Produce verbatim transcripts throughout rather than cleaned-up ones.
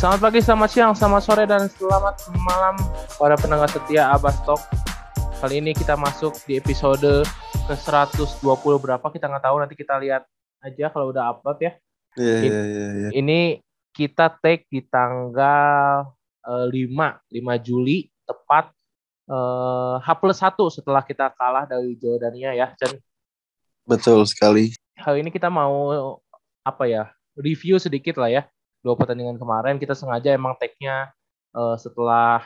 Selamat pagi, selamat siang, selamat sore, dan selamat malam para pendengar setia Abastok. Kali ini kita masuk di episode ke seratus dua puluh berapa, kita nggak tahu, nanti kita lihat aja kalau udah upload ya. Iya, iya, iya. Ini kita take di tanggal uh, lima Juli, tepat uh, H plus satu setelah kita kalah dari Yordania ya, Cen. Betul sekali. Kali ini kita mau apa ya, review sedikit lah ya. Dua pertandingan kemarin kita sengaja emang tag-nya uh, setelah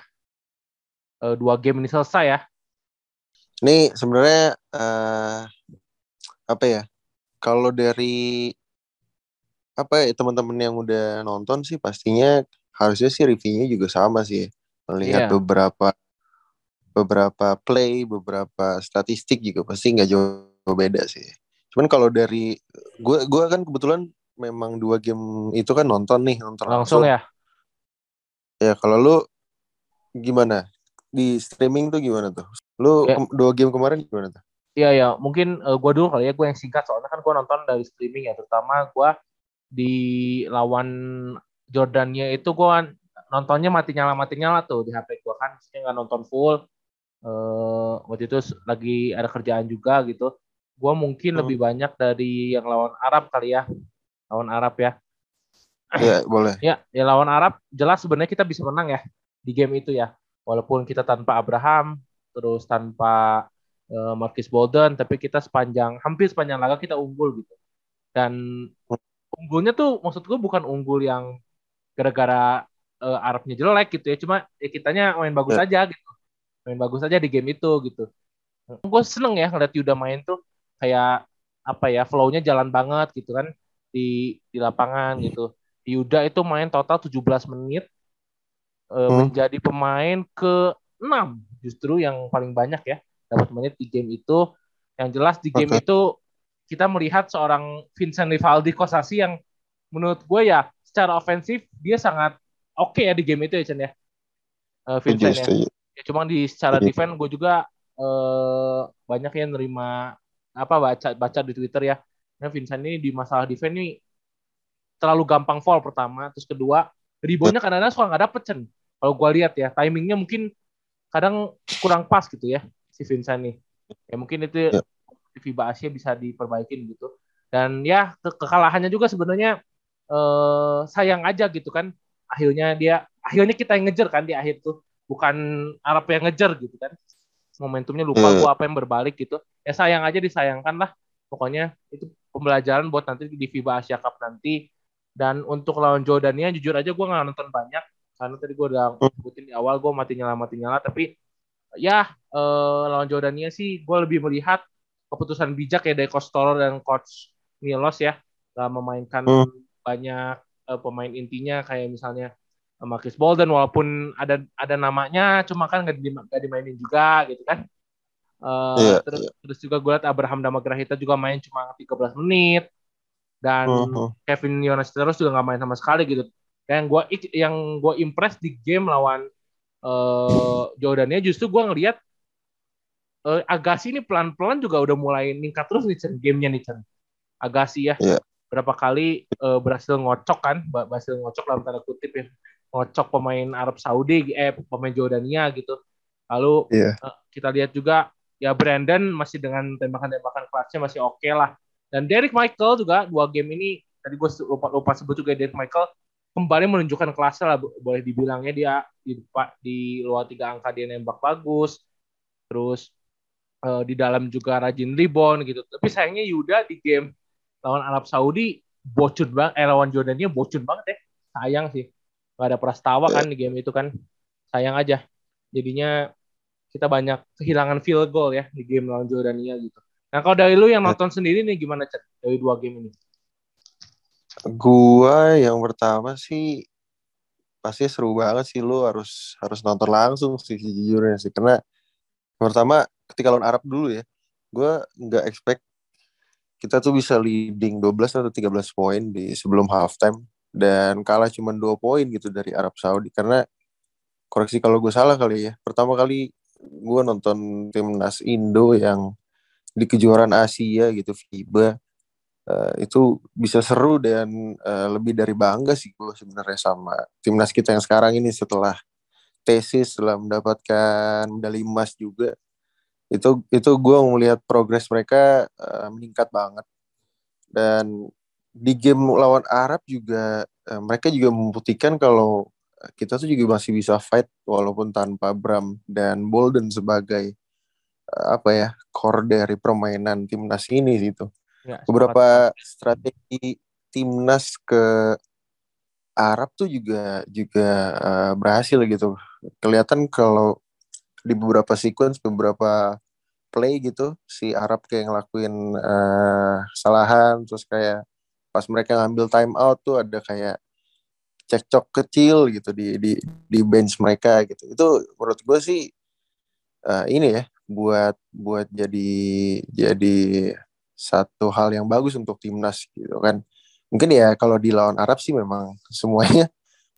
uh, dua game ini selesai ya. Ini sebenarnya uh, apa ya? Kalau dari apa ya, teman-teman yang udah nonton sih pastinya harusnya sih reviewnya juga sama sih. Ya. Melihat yeah. beberapa beberapa play, beberapa statistik juga pasti nggak jauh beda sih. Cuman kalau dari gue gue kan kebetulan memang dua game itu kan nonton nih nonton langsung, langsung. ya ya kalau lu gimana di streaming tuh gimana tuh lu ya. Dua game kemarin gimana tuh? Iya ya mungkin uh, gue dulu kali ya, gue yang singkat soalnya kan gue nonton dari streaming ya, terutama gue di lawan Yordania itu gue nontonnya mati nyala mati nyala tuh di H P gue kan, saya nggak nonton full uh, waktu itu lagi ada kerjaan juga gitu. Gue mungkin hmm. lebih banyak dari yang lawan Arab kali ya. Lawan Arab ya. Iya, boleh. Ya, ya lawan Arab jelas sebenarnya kita bisa menang ya di game itu ya. Walaupun kita tanpa Abraham, terus tanpa uh, Marcus Bolden, tapi kita sepanjang hampir sepanjang laga kita unggul gitu. Dan unggulnya tuh maksud gue bukan unggul yang gara-gara uh, Arabnya jelek gitu ya, cuma ya kitanya main bagus ya. aja gitu. Main bagus aja di game itu gitu. Gue seneng ya ngeliat Yuda main tuh kayak apa ya, flow-nya jalan banget gitu kan. Di, di lapangan gitu. Yuda itu main total tujuh belas menit uh, hmm. menjadi pemain ke enam justru yang paling banyak ya dapat menit di game itu. Yang jelas di game okay. itu kita melihat seorang Vincent Rivaldi Kosasi yang menurut gue ya secara ofensif dia sangat oke okay ya di game itu ya Chen ya. Uh, Vincent ya. ya. Cuma di secara defense gue juga uh, banyak yang nerima apa baca baca di Twitter ya. Nah, Vincent ini di masalah defense ini terlalu gampang foul pertama, terus kedua reboundnya kadang-kadang suka nggak dapet Cen. Kalau gue lihat ya timingnya mungkin kadang kurang pas gitu ya si Vincent nih. Ya mungkin itu ya. Di F I B A Asia bisa diperbaikin gitu. Dan ya ke- kekalahannya juga sebenarnya eh, sayang aja gitu kan. Akhirnya dia akhirnya kita yang ngejar kan di akhir tuh, bukan Arab yang ngejar gitu kan. Momentumnya lupa gue apa yang berbalik gitu. Ya sayang aja, disayangkan lah. Pokoknya itu pembelajaran buat nanti di F I B A Asia Cup nanti. Dan untuk lawan Yordania jujur aja gue gak nonton banyak karena tadi gue udah sebutin di awal, gue mati nyala-mati nyala. Tapi ya eh, lawan Yordania sih gue lebih melihat keputusan bijak ya dari Coach Toro dan Coach Milos ya, gak memainkan hmm. banyak eh, pemain intinya kayak misalnya eh, Marcus Bolden, walaupun ada ada namanya cuma kan gak, di, gak dimainin juga gitu kan. Uh, yeah, terus, yeah. terus juga gue liat Abraham Dama Grahita juga main cuma tiga belas menit dan uh-huh. Kevin Yonas terus juga nggak main sama sekali gitu. Dan gue yang gue impress di game lawan uh, Yordania justru gue ngeliat uh, Agassi ini pelan-pelan juga udah mulai meningkat terus nih Cen, gamenya nih Cen. Agassi ya yeah. berapa kali uh, berhasil ngocok kan, berhasil ngocok dalam tanda kutip ya, ngocok pemain Arab Saudi, eh pemain Yordania gitu. Lalu yeah. uh, kita lihat juga ya Brandon masih dengan tembakan-tembakan kelasnya masih oke okay lah. Dan Derek Michael juga dua game ini, tadi gue lupa-lupa sebut juga Derek Michael kembali menunjukkan kelasnya lah, boleh dibilangnya dia di, di luar tiga angka dia nembak bagus, terus uh, di dalam juga rajin rebound gitu. Tapi sayangnya Yuda di game lawan Arab Saudi bocor banget, eh, lawan Yordania bocor banget ya. Sayang sih, nggak ada Prastawa kan di game itu kan, sayang aja. Jadinya kita banyak kehilangan field goal ya di game lawan Yordania gitu. Nah kalau dari lu yang nonton sendiri nih gimana Cen dari dua game ini? Gua yang pertama sih pasti seru banget sih, lu harus harus nonton langsung sih jujurnya sih, karena pertama ketika lawan Arab dulu ya, gua nggak expect kita tuh bisa leading dua belas atau tiga belas poin di sebelum halftime dan kalah cuma dua poin gitu dari Arab Saudi, karena koreksi kalau gue salah kali ya, pertama kali gue nonton timnas Indo yang di kejuaraan Asia gitu FIBA, uh, itu bisa seru dan uh, lebih dari bangga sih gue sebenarnya sama timnas kita yang sekarang ini setelah tesis, setelah mendapatkan medali emas juga. Itu itu gue melihat progres mereka uh, meningkat banget. Dan di game lawan Arab juga uh, mereka juga membuktikan kalau kita tuh juga masih bisa fight walaupun tanpa Abraham dan Bolden sebagai uh, apa ya, core dari permainan timnas ini gitu. Ya, beberapa sempat. Strategi timnas ke Arab tuh juga juga uh, berhasil gitu. Kelihatan kalau di beberapa sequence, beberapa play gitu, si Arab kayak ngelakuin uh, kesalahan, terus kayak pas mereka ngambil time out tuh ada kayak cekcok kecil gitu di di di bench mereka gitu. Itu menurut gue sih uh, ini ya buat buat jadi jadi satu hal yang bagus untuk timnas gitu kan. Mungkin ya kalau di lawan Arab sih memang semuanya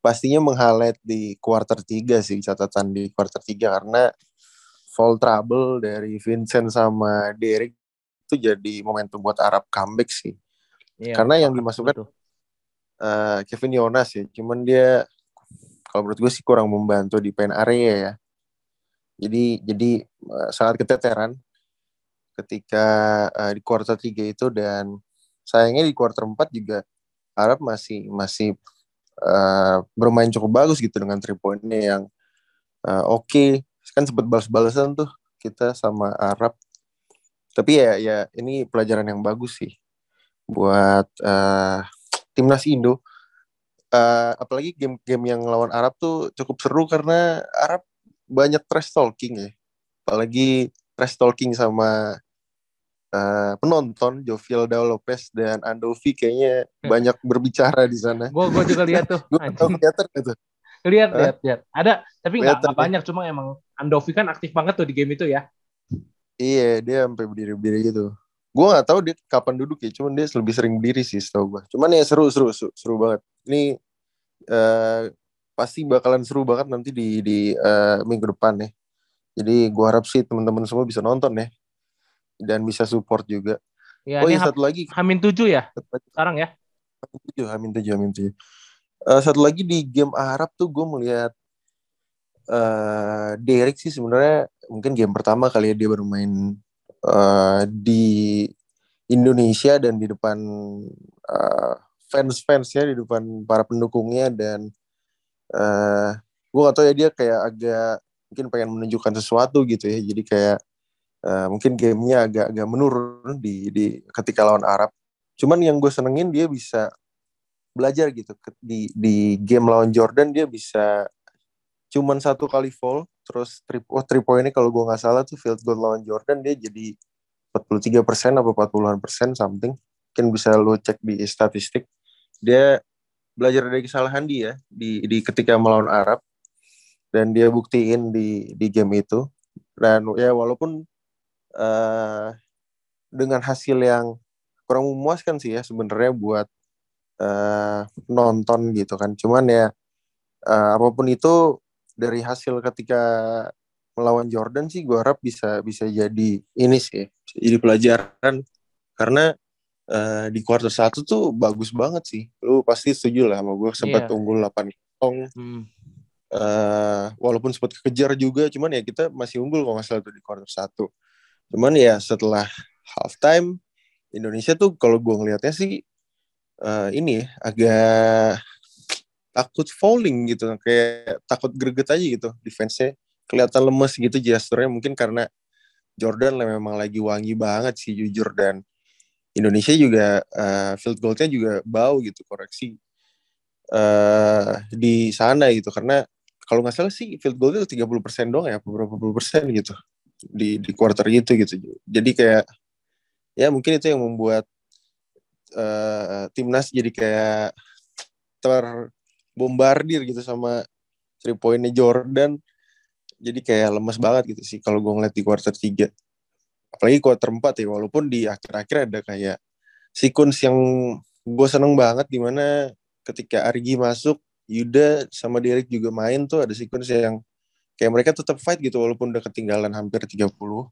pastinya meng-highlight di quarter tiga sih, catatan di quarter tiga, karena foul trouble dari Vincent sama Derek itu jadi momentum buat Arab comeback sih. Iya, karena yang dimasukkan uh, Kevin Yonas ya, cuman dia kalau menurut gue sih kurang membantu di pen area ya. Jadi jadi uh, sangat keteteran ketika uh, di quarter tiga itu, dan sayangnya di quarter empat juga Arab masih masih Uh, bermain cukup bagus gitu dengan three point-nya yang uh, oke okay. Kan sempat balas-balasan tuh kita sama Arab, tapi ya ya ini pelajaran yang bagus sih buat uh, timnas Indo, uh, apalagi game-game yang lawan Arab tuh cukup seru karena Arab banyak trash talking ya, apalagi trash talking sama Uh, penonton Joviel Da Lopez dan Andovi kayaknya banyak berbicara di sana. Gue gue juga lihat tuh. Gue lihat gitu. Lihat lihat lihat. Ada tapi nggak banyak, cuma emang Andovi kan aktif banget tuh di game itu ya. Iya, dia sampai berdiri-berdiri gitu. Gue nggak tahu dia kapan duduk ya, cuman dia lebih sering berdiri sih setahu gue. Cuman ya seru seru seru, seru banget. Ini uh, pasti bakalan seru banget nanti di di uh, minggu depan ya. Jadi gue harap sih teman-teman semua bisa nonton ya. Dan bisa support juga. Ya, oh iya, satu ha- lagi. Hamin tujuh ya? Sekarang ya? Hamin tujuh, Hamin tujuh. Uh, satu lagi di game Arab tuh gue melihat uh, Derek sih sebenarnya mungkin game pertama kali ya dia bermain uh, di Indonesia dan di depan uh, fans-fansnya, di depan para pendukungnya, dan uh, gue gak tau ya, dia kayak agak mungkin pengen menunjukkan sesuatu gitu ya. Jadi kayak Uh, mungkin gamenya agak-agak menurun di, di ketika lawan Arab. Cuman yang gue senengin dia bisa belajar gitu di di game lawan Jordan, dia bisa cuman satu kali foul, terus three, oh three point-nya kalau gue nggak salah tuh field goal lawan Jordan dia jadi empat puluh tiga persen atau empat puluhan persen something. Mungkin bisa lo cek di statistik. Dia belajar dari kesalahan dia di di ketika melawan Arab dan dia buktiin di di game itu. Dan ya walaupun Uh, dengan hasil yang kurang memuaskan sih ya sebenarnya buat uh, nonton gitu kan, cuman ya uh, apapun itu dari hasil ketika melawan Jordan sih gue harap bisa bisa jadi ini sih, bisa jadi pelajaran, karena uh, di kuarter satu tuh bagus banget sih, lu pasti setuju lah sama gue, sempat yeah. unggul delapan nol hmm. uh, walaupun sempat kekejar juga, cuman ya kita masih unggul kalau nggak salah tuh di kuarter satu. Cuman ya setelah halftime Indonesia tuh kalau gue ngelihatnya sih uh, ini ya, agak takut fouling gitu, kayak takut greget aja gitu, defense-nya kelihatan lemes gitu gesturnya, mungkin karena Jordan memang lagi wangi banget sih jujur, dan Indonesia juga uh, field goal-nya juga bau gitu, koreksi uh, di sana gitu, karena kalau nggak salah sih field goal-nya tiga puluh persen doang ya, beberapa puluh persen gitu di di quarter gitu gitu. Jadi kayak ya mungkin itu yang membuat uh, timnas jadi kayak terbombardir gitu sama three point-nya Jordan. Jadi kayak lemes banget gitu sih kalau gue ngeliat di quarter tiga. Apalagi quarter empat ya, walaupun di akhir-akhir ada kayak sequence yang gue seneng banget dimana ketika Argi masuk, Yuda sama Derek juga main tuh, ada sequence yang kayak mereka tetap fight gitu walaupun udah ketinggalan hampir tiga puluh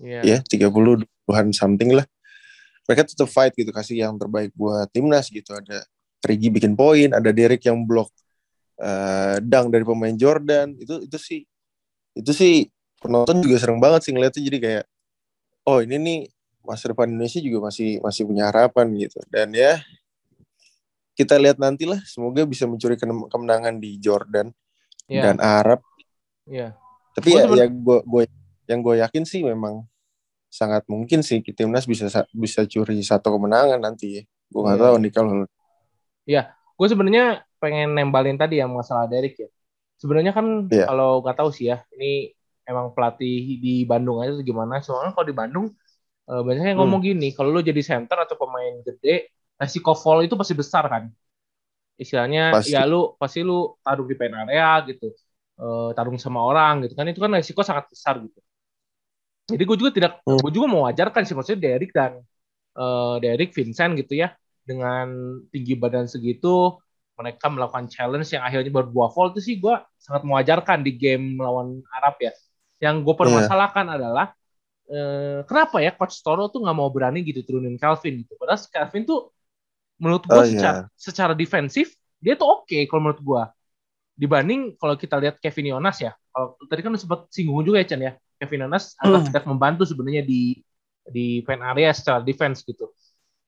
yeah. ya tiga puluhan something lah, mereka tetap fight gitu, kasih yang terbaik buat timnas gitu. Ada Rigi bikin poin, ada Derek yang blok uh, dunk dari pemain Jordan. Itu itu sih itu sih penonton juga sering banget sih ngeliatnya, jadi kayak oh ini nih masa depan Indonesia juga masih masih punya harapan gitu. Dan ya kita lihat nantilah, semoga bisa mencuri kemenangan di Jordan yeah. dan Arab. Yeah. Tapi oh, ya, ya gua, gua, yang gue yakin sih memang sangat mungkin sih timnas bisa bisa curi satu kemenangan nanti. Ya. Gue nggak yeah. tahu nih kalau. Ya, gue sebenarnya pengen nembalin tadi yang masalah Derek ya. Sebenarnya kan yeah. kalau nggak tahu sih ya, ini emang pelatih di Bandung aja gimana? Soalnya kalau di Bandung eh, biasanya hmm. ngomong gini, kalau lo jadi center atau pemain gede, resiko foul itu pasti besar kan, istilahnya pasti. Ya lu pasti lu tarung di pen area gitu, e, tarung sama orang gitu kan, itu kan resiko sangat besar gitu. Jadi gue juga tidak hmm. gue juga mau wajarkan sih, maksudnya Derek dan e, Derek Vincent gitu ya, dengan tinggi badan segitu mereka melakukan challenge yang akhirnya berbuah foul, itu sih gue sangat mewajarkan di game melawan Arab ya. Yang gue permasalahkan yeah. adalah e, kenapa ya Coach Toro tuh nggak mau berani gitu turunin Kelvin gitu, padahal Kelvin tuh menurut gue oh, secara, yeah. secara defensif dia tuh oke okay, kalau menurut gue, dibanding kalau kita lihat Kevin Yonas ya. Kalau tadi kan sempat singgung juga ya Chan ya, Kevin Yonas agak tidak membantu sebenarnya di di pen area secara defense gitu.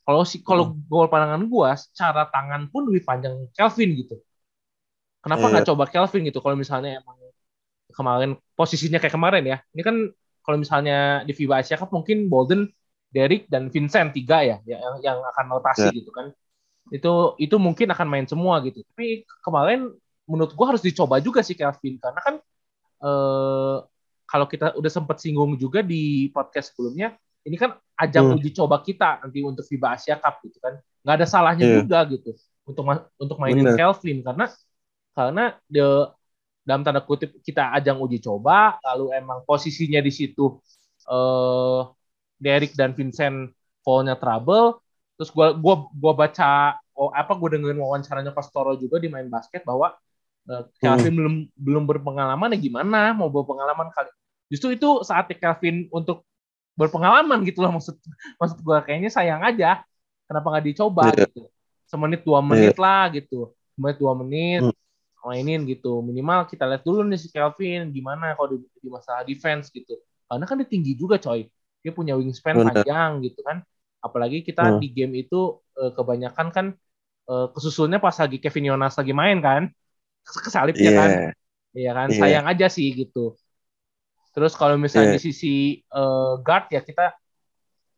Kalau si kalau mm. gol pandangan gue secara tangan pun lebih panjang Kelvin gitu. Kenapa nggak yeah. coba Kelvin gitu? Kalau misalnya emang kemarin posisinya kayak kemarin ya, ini kan kalau misalnya di FIFA Asia Cup mungkin Bolden, Derek dan Vincent tiga ya yang yang akan rotasi yeah. gitu kan, itu itu mungkin akan main semua gitu. Tapi kemarin menurut gue harus dicoba juga sih Kelvin, karena kan eh, kalau kita udah sempat singgung juga di podcast sebelumnya, ini kan ajang hmm. uji coba kita nanti untuk FIBA Asia Cup gitu kan, nggak ada salahnya yeah. juga gitu untuk untuk mainin Bener. Kelvin, karena karena the, dalam tanda kutip kita ajang uji coba, lalu emang posisinya di situ eh, Derek dan Vincent foulnya trouble. Terus gue gua gua baca oh, apa gue dengerin wawancaranya Coach Toro juga di Main Basket bahwa uh, Kelvin hmm. belum belum berpengalaman ya, gimana mau berpengalaman kali. Justru itu saatnya Kelvin untuk berpengalaman gitu loh, maksud maksud gue kayaknya sayang aja kenapa nggak dicoba yeah. gitu. Semenit dua menit yeah. lah gitu. Semenit dua menit hmm. mainin gitu. Minimal kita lihat dulu nih si Kelvin gimana kalau di, di masalah defense gitu. Karena kan dia tinggi juga coy. Dia punya wingspan Bener. panjang gitu kan, apalagi kita hmm. di game itu e, kebanyakan kan e, kesusulnya pas lagi Kevin Yonas lagi main kan, kesalipnya yeah. kan, iya kan, yeah. sayang aja sih gitu. Terus kalau misalnya yeah. di sisi e, guard ya kita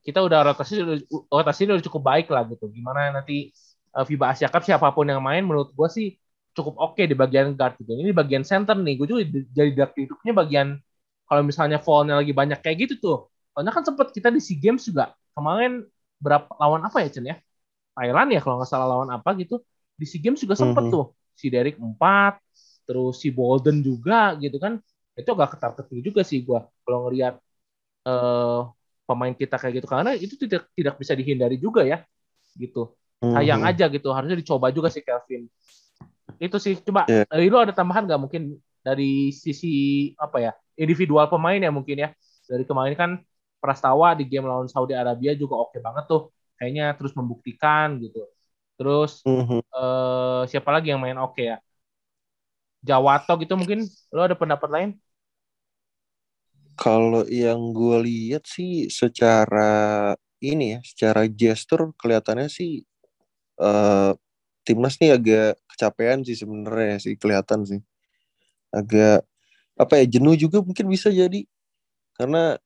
kita udah rotasi rotasi udah cukup baik lah gitu. Gimana nanti e, FIBA Asia Cup siapapun yang main menurut gue sih cukup oke okay di bagian guard gitu. Ini di bagian center nih, gue juga jadi dark duduknya bagian kalau misalnya foulnya lagi banyak kayak gitu tuh. Karena kan sempat kita di SEA Games juga kemarin berapa lawan apa ya Cen ya, Thailand ya kalau nggak salah lawan apa gitu, di SEA Games juga sempat mm-hmm. tuh si Derek empat, terus si Bolden juga gitu kan, itu agak ketar-ketir juga sih gue kalau ngelihat uh, pemain kita kayak gitu, karena itu tidak tidak bisa dihindari juga ya gitu, sayang mm-hmm. aja gitu, harusnya dicoba juga sih Kelvin itu sih. Coba yeah. lu ada tambahan nggak mungkin dari sisi apa ya individual pemain ya, mungkin ya dari kemarin kan Prastawa di game lawan Saudi Arabia juga oke okay banget tuh. Kayaknya terus membuktikan gitu. Terus mm-hmm. uh, siapa lagi yang main oke okay ya? Jawato gitu mungkin. Lo ada pendapat lain? Kalau yang gue lihat sih secara ini ya, secara gestur kelihatannya sih uh, timnas nih agak kecapean sih sebenarnya sih, kelihatan sih. Agak apa ya, jenuh juga mungkin bisa jadi. Karena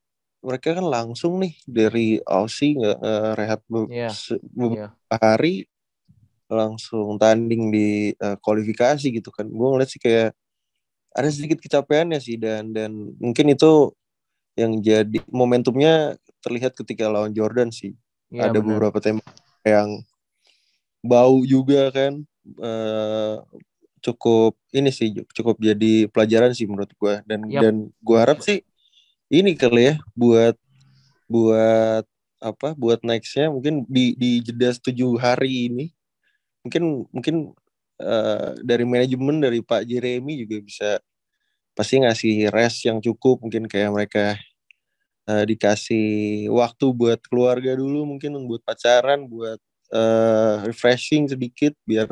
mereka kan langsung nih dari Aussie nggak uh, rehat beberapa yeah. se- yeah. hari langsung tanding di uh, kualifikasi gitu kan. Gue ngeliat sih kayak ada sedikit kecapeannya sih, dan dan mungkin itu yang jadi momentumnya terlihat ketika lawan Jordan sih. Yeah, ada bener. Beberapa tembak yang bau juga kan, uh, cukup ini sih cukup jadi pelajaran sih menurut gue, dan yep. dan gue harap sih ini kali ya buat buat apa buat nextnya mungkin di di jeda tujuh hari ini mungkin mungkin uh, dari manajemen dari Pak Jeremy juga bisa pasti ngasih rest yang cukup, mungkin kayak mereka uh, dikasih waktu buat keluarga dulu, mungkin buat pacaran, buat uh, refreshing sedikit, biar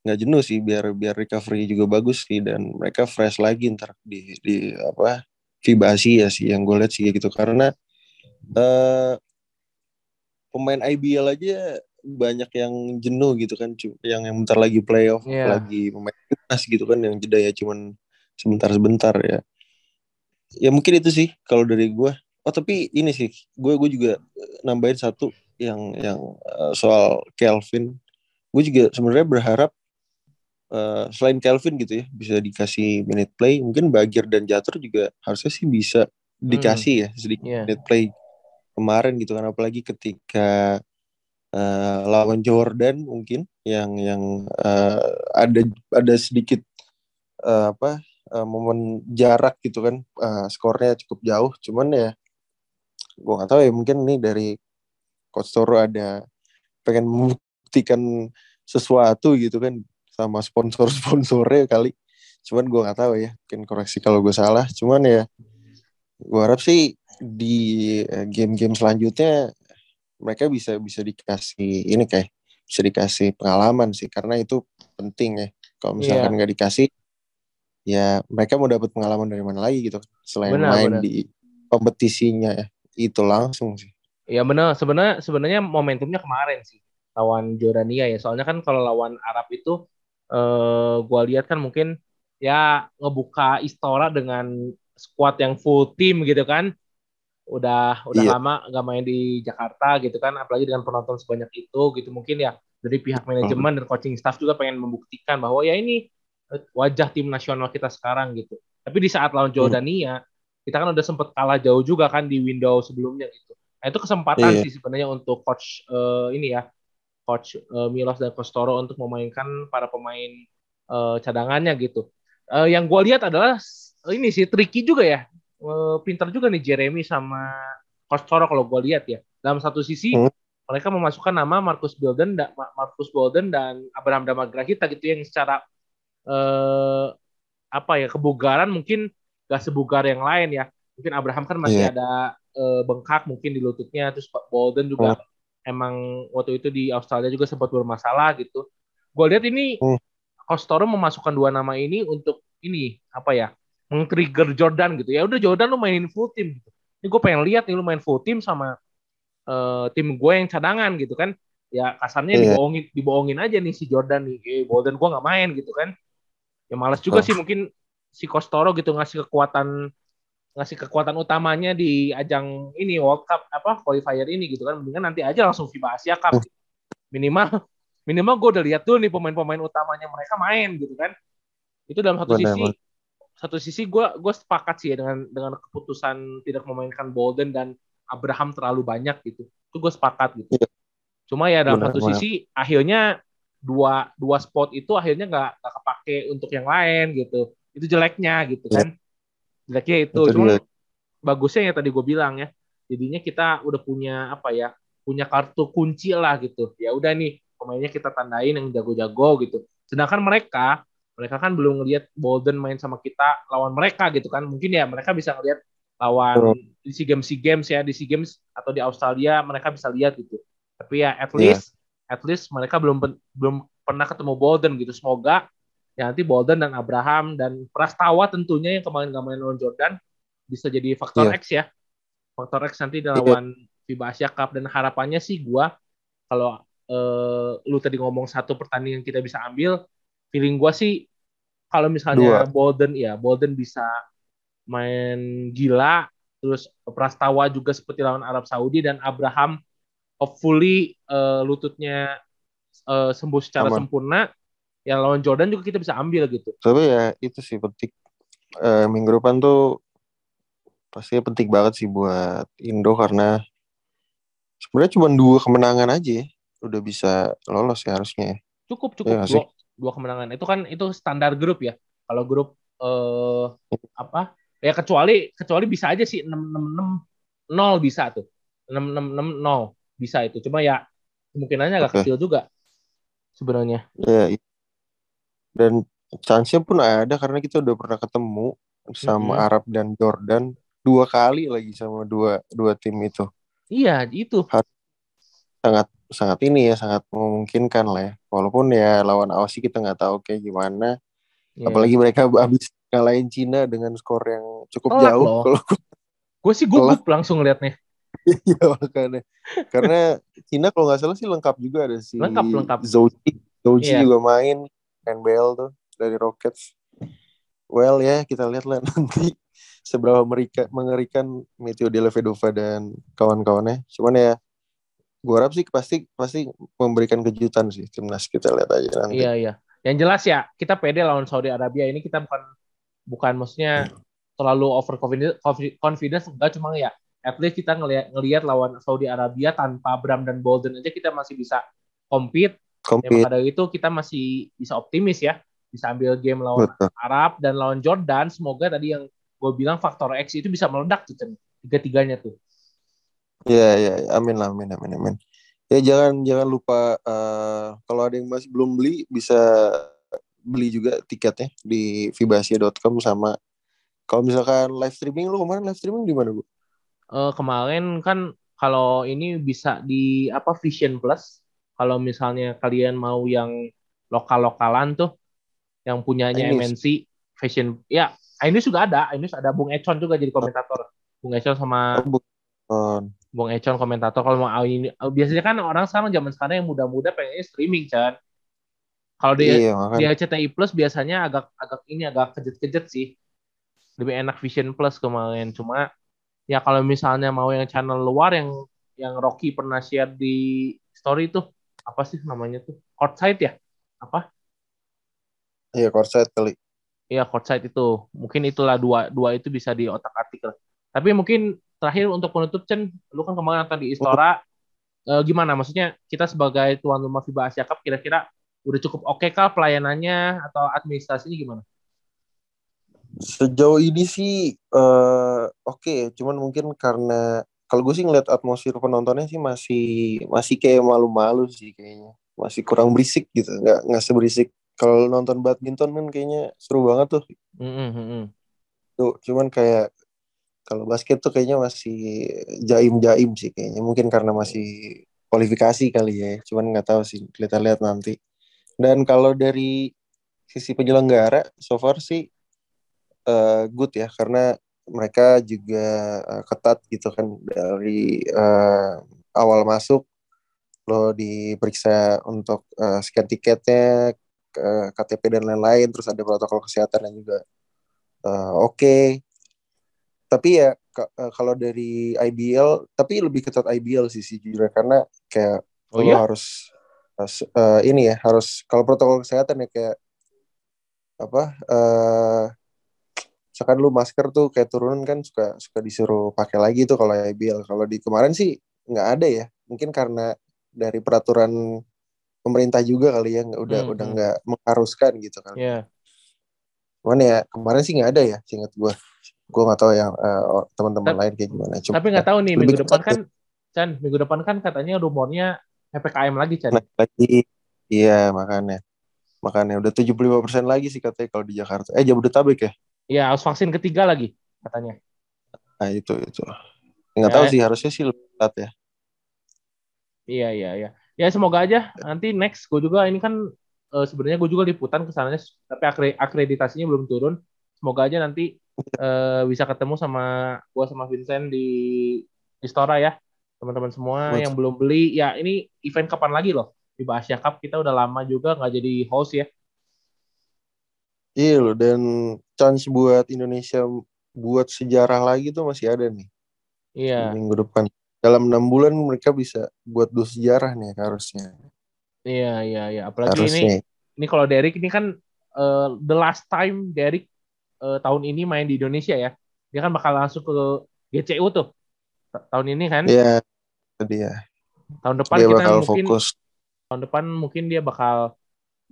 nggak jenuh sih, biar biar recovery juga bagus sih, dan mereka fresh lagi ntar di di apa F I B A Asia sih yang gue lihat sih gitu, karena uh, pemain I B L aja banyak yang jenuh gitu kan, yang yang bentar lagi playoff, yeah. lagi pemain timnas gitu kan yang jeda ya cuman sebentar-sebentar ya. Ya mungkin itu sih kalau dari gue. Oh tapi ini sih gue gue juga nambahin satu yang yang uh, soal Kelvin. Gue juga sebenarnya berharap Uh, selain Kelvin gitu ya, bisa dikasih minute play. Mungkin Bagir dan Jatuh juga harusnya sih bisa dikasih hmm. ya sedikit yeah. minute play kemarin gitu kan, apalagi ketika uh, lawan Jordan mungkin yang yang uh, ada ada sedikit uh, apa uh, momen jarak gitu kan, uh, skornya cukup jauh. Cuman ya gue nggak tahu ya, mungkin nih dari Coach Toro ada pengen membuktikan sesuatu gitu kan sama sponsor-sponsornya kali. Cuman gue gak tahu ya, mungkin koreksi kalau gue salah. Cuman ya gue harap sih di game-game selanjutnya mereka bisa bisa dikasih ini, kayak bisa dikasih pengalaman sih, karena itu penting ya. Kalau misalkan yeah. gak dikasih, ya mereka mau dapat pengalaman dari mana lagi gitu, selain benar, main benar. di kompetisinya ya. Itu langsung sih. Ya benar, sebenarnya sebenarnya momentumnya kemarin sih lawan Yordania ya. Soalnya kan kalau lawan Arab itu Uh, gue lihat kan mungkin ya ngebuka Istora dengan squad yang full team gitu kan, udah udah iya. lama nggak main di Jakarta gitu kan, apalagi dengan penonton sebanyak itu gitu. Mungkin ya dari pihak manajemen dan coaching staff juga pengen membuktikan bahwa ya ini wajah tim nasional kita sekarang gitu. Tapi di saat lawan Yordania hmm. kita kan udah sempet kalah jauh juga kan di window sebelumnya gitu. Nah itu kesempatan iya. sih sebenarnya untuk coach uh, ini ya Coach Milos dan Coach Toro untuk memainkan para pemain uh, cadangannya gitu. Uh, yang gue lihat adalah uh, ini sih tricky juga ya, uh, pinter juga nih Jeremy sama Coach Toro kalau gue lihat ya. Dalam satu sisi hmm. mereka memasukkan nama Marcus Bolden, da- Marcus Bolden dan Abraham Dama Grahita gitu, yang secara uh, apa ya kebugaran mungkin gak sebugar yang lain ya. Mungkin Abraham kan masih yeah. ada uh, bengkak mungkin di lututnya, terus Bolden juga. Hmm. Emang waktu itu di Australia juga sempat bermasalah gitu. Gue lihat ini hmm. Coach Toro memasukkan dua nama ini untuk ini apa ya, meng-trigger Jordan gitu. Ya udah Jordan lu mainin full team gitu. Ini gue pengen lihat nih lu main full team sama uh, tim gue yang cadangan gitu kan. Ya kasarnya yeah. dibohongin dibohongin aja nih si Jordan nih. Eh Bolden gue nggak main gitu kan. Ya malas juga oh. sih mungkin si Coach Toro gitu ngasih kekuatan ngasih kekuatan utamanya di ajang ini World Cup apa qualifier ini gitu kan. Mendingan nanti aja langsung F I B A Asia Cup. Minimal minimal gue udah lihat tuh nih pemain-pemain utamanya mereka main gitu kan. Itu dalam satu bener, sisi bener. Satu sisi gue gue sepakat sih ya dengan dengan keputusan tidak memainkan Bolden dan Abraham terlalu banyak gitu. Itu gue sepakat gitu. Ya. Cuma ya dalam bener, satu bener. sisi akhirnya dua dua spot itu akhirnya nggak nggak kepake untuk yang lain gitu. Itu jeleknya gitu ya. kan. Jeleknya itu, cuma bagusnya ya tadi gue bilang ya, jadinya kita udah punya apa ya, punya kartu kunci lah gitu. Ya udah nih pemainnya kita tandain yang jago-jago gitu. Sedangkan mereka, mereka kan belum ngelihat Bolden main sama kita lawan mereka gitu kan. Mungkin ya mereka bisa ngelihat lawan di SEA Games, SEA Games ya di SEA Games atau di Australia mereka bisa lihat gitu. Tapi ya at least, yeah. at least mereka belum belum pernah ketemu Bolden gitu. Semoga ya nanti Bolden dan Abraham dan Prastawa tentunya yang kemarin gak main lawan Jordan bisa jadi faktor yeah. X ya. Faktor X nanti lawan yeah. F I B A Asia Cup. Dan harapannya sih gue, kalau uh, lu tadi ngomong satu pertandingan kita bisa ambil, feeling gue sih kalau misalnya Dua. Bolden ya Bolden bisa main gila, terus Prastawa juga seperti lawan Arab Saudi, dan Abraham hopefully uh, lututnya uh, sembuh secara Aman. sempurna. Ya lawan Jordan juga kita bisa ambil gitu. Tapi ya itu sih penting. E, minggu depan tuh pasti penting banget sih buat Indo, karena sebenarnya cuma dua kemenangan aja udah bisa lolos ya harusnya. Cukup cukup ya, dua, dua kemenangan. Itu kan itu standar grup ya. Kalau grup eh, apa? Ya kecuali kecuali bisa aja sih enam enam enam nol bisa tuh. enam enam enam nol bisa itu. Cuma ya kemungkinannya agak okay. kecil juga sebenarnya. Ya. Dan chance-nya pun ada, karena kita udah pernah ketemu sama mm-hmm. Arab dan Jordan, dua kali lagi sama dua dua tim itu. Iya, itu. Sangat sangat ini ya, sangat memungkinkan lah ya. Walaupun ya lawan Aussie kita nggak tahu kayak gimana. Yeah. Apalagi mereka habis ngalahin Cina dengan skor yang cukup Telak jauh. Kalau gue sih gugup langsung ngeliatnya. Iya makanya. Karena Cina kalau nggak salah sih lengkap juga, ada si lengkap, lengkap. Zhouqi, Zhouqi yeah. juga main N B L tuh dari Rockets. Well ya yeah, kita lihatlah nanti seberapa merika, mengerikan Matteo Dellavedova dan kawan-kawannya. Cuman ya gue harap sih pasti pasti memberikan kejutan sih timnas, kita lihat aja nanti. Iya iya. Yang jelas ya kita pede lawan Saudi Arabia ini, kita bukan bukan maksudnya terlalu over confidence, enggak, cuma ya at least kita ngelihat ngelihat lawan Saudi Arabia tanpa Bram dan Bolden aja kita masih bisa compete. Compete. Pada itu kita masih bisa optimis ya. Bisa ambil game lawan Betul. Arab dan lawan Jordan, semoga tadi yang gue bilang faktor X itu bisa meledak tuh, Cen. Tiga-tiganya tuh. Iya, ya, amin lah, amin, amin, amin. Ya jangan jangan lupa uh, kalau ada yang masih belum beli bisa beli juga tiketnya di fiba asia dot com, sama kalau misalkan live streaming, lu kemarin live streaming di mana, Bu? Uh, kemarin kan kalau ini bisa di apa Vision Plus. Kalau misalnya kalian mau yang lokal-lokalan tuh, yang punyanya M N C Fashion, ya Ainus juga ada, Ainus ada Bung Echon juga jadi komentator, Bung Echon sama oh. Bung Echon komentator. Kalau mau Ainus, biasanya kan orang sekarang zaman sekarang yang muda-muda pengennya streaming kan. Kalau di iya, di H C T I Plus biasanya agak agak ini agak kejet-kejet sih, lebih enak Vision Plus kemarin. Cuma ya kalau misalnya mau yang channel luar, yang yang Rocky pernah share di story tuh, apa sih namanya tuh, Courtside ya apa? Iya, Courtside kali. Iya, Courtside itu. Mungkin itulah dua dua itu bisa di otak-atik lah. Tapi mungkin terakhir untuk penutup, Chen, lu kan kemarin nonton di Istora, e, gimana? Maksudnya kita sebagai tuan rumah FIBA Asia Cup kira-kira udah cukup oke okay kah pelayanannya atau administrasinya gimana? Sejauh ini sih uh, oke, okay. Cuman mungkin karena kalau gue sih ngeliat atmosfer penontonnya sih masih masih kayak malu-malu sih kayaknya. Masih kurang berisik gitu, nggak nggak seberisik. Kalau nonton badminton kan kayaknya seru banget tuh. Mm-hmm. Tuh, cuman kayak kalau basket tuh kayaknya masih jaim-jaim sih kayaknya. Mungkin karena masih kualifikasi kali ya. Cuman nggak tahu sih, kita lihat nanti. Dan kalau dari sisi penyelenggara, so far sih uh, good ya. Karena mereka juga uh, ketat gitu kan. Dari uh, awal masuk, lo diperiksa untuk uh, scan tiketnya, K T P dan lain-lain, terus ada protokol kesehatan yang juga uh, oke okay. Tapi ya k- kalau dari I B L, tapi lebih ketat I B L sih sejujurnya, karena kayak oh, iya? harus uh, ini ya, harus kalau protokol kesehatan ya kayak apa uh, misalkan lu masker tuh kayak turunan kan suka suka disuruh pakai lagi tuh kalau I B L. Kalau di kemarin sih nggak ada ya, mungkin karena dari peraturan pemerintah juga kali ya, nggak udah hmm, udah nggak hmm. mengharuskan gitu kan. Yeah. Cuman ya kemarin sih nggak ada ya, seingat gue, gue nggak tahu yang uh, teman-teman Ta- lain kayak gimana. Cuma, tapi nggak tahu nih minggu depan kan, Chan, minggu depan kan katanya rumornya P P K M lagi, Chan. Lagi, iya makanya, makanya udah tujuh puluh lima persen lagi sih katanya kalau di Jakarta. Eh Jabodetabek ya? Iya, harus vaksin ketiga lagi katanya. Nah itu itu, nggak ya, tahu sih, harusnya sih lebih ketat ya. Iya iya iya. Ya semoga aja nanti next gue juga ini kan e, sebenarnya gue juga liputan kesananya, tapi akreditasinya belum turun. Semoga aja nanti e, bisa ketemu sama gue sama Vincent di Istora ya, teman-teman semua Betul. Yang belum beli. Ya ini event kapan lagi loh, FIBA Asia Cup kita udah lama juga nggak jadi host ya. Iya loh, dan chance buat Indonesia buat sejarah lagi tuh masih ada nih. Iya. Minggu depan. Dalam enam bulan mereka bisa buat dua sejarah nih harusnya. Iya, iya, iya. Apalagi harusnya. ini ini kalau Derek ini kan uh, the last time Derek uh, tahun ini main di Indonesia ya. Dia kan bakal langsung ke G C U tuh. Tahun ini kan? Iya, itu dia. Tahun depan dia kita mungkin fokus. Tahun depan mungkin dia bakal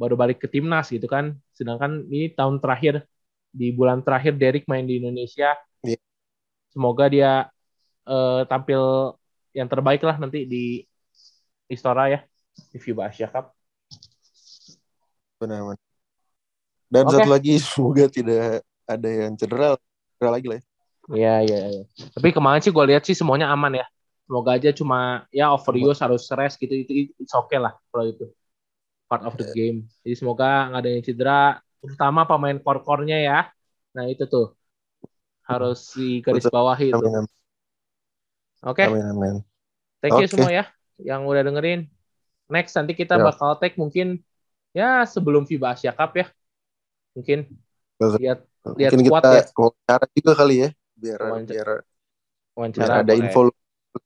baru balik ke timnas gitu kan. Sedangkan ini tahun terakhir, di bulan terakhir Derek main di Indonesia. Iya. Semoga dia Uh, tampil yang terbaik lah nanti di Istora ya, di FIBA Asia Cup. Benar-benar. Dan okay. Satu lagi semoga tidak ada yang cedera segera lagi lah ya. Iya, iya, iya. Tapi kemarin sih gue lihat sih semuanya aman ya. Semoga aja cuma ya overuse harus rest gitu, itu it's okay lah kalau itu. Part of the game. Jadi semoga nggak ada yang cedera, terutama pemain core-core-nya ya. Nah itu tuh harus digarisbawahi itu. Oke. Okay. Thank you okay. semua ya yang udah dengerin. Next nanti kita yeah. bakal take mungkin ya sebelum FIBA Asia Cup ya. Mungkin lihat lihat kuat ya. Wawancara juga kali ya biar wawancara. biar wawancara biar ada okay. info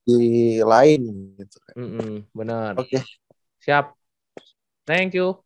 di lain gitu. Mm-mm, benar. Oke. Okay. Siap. Thank you.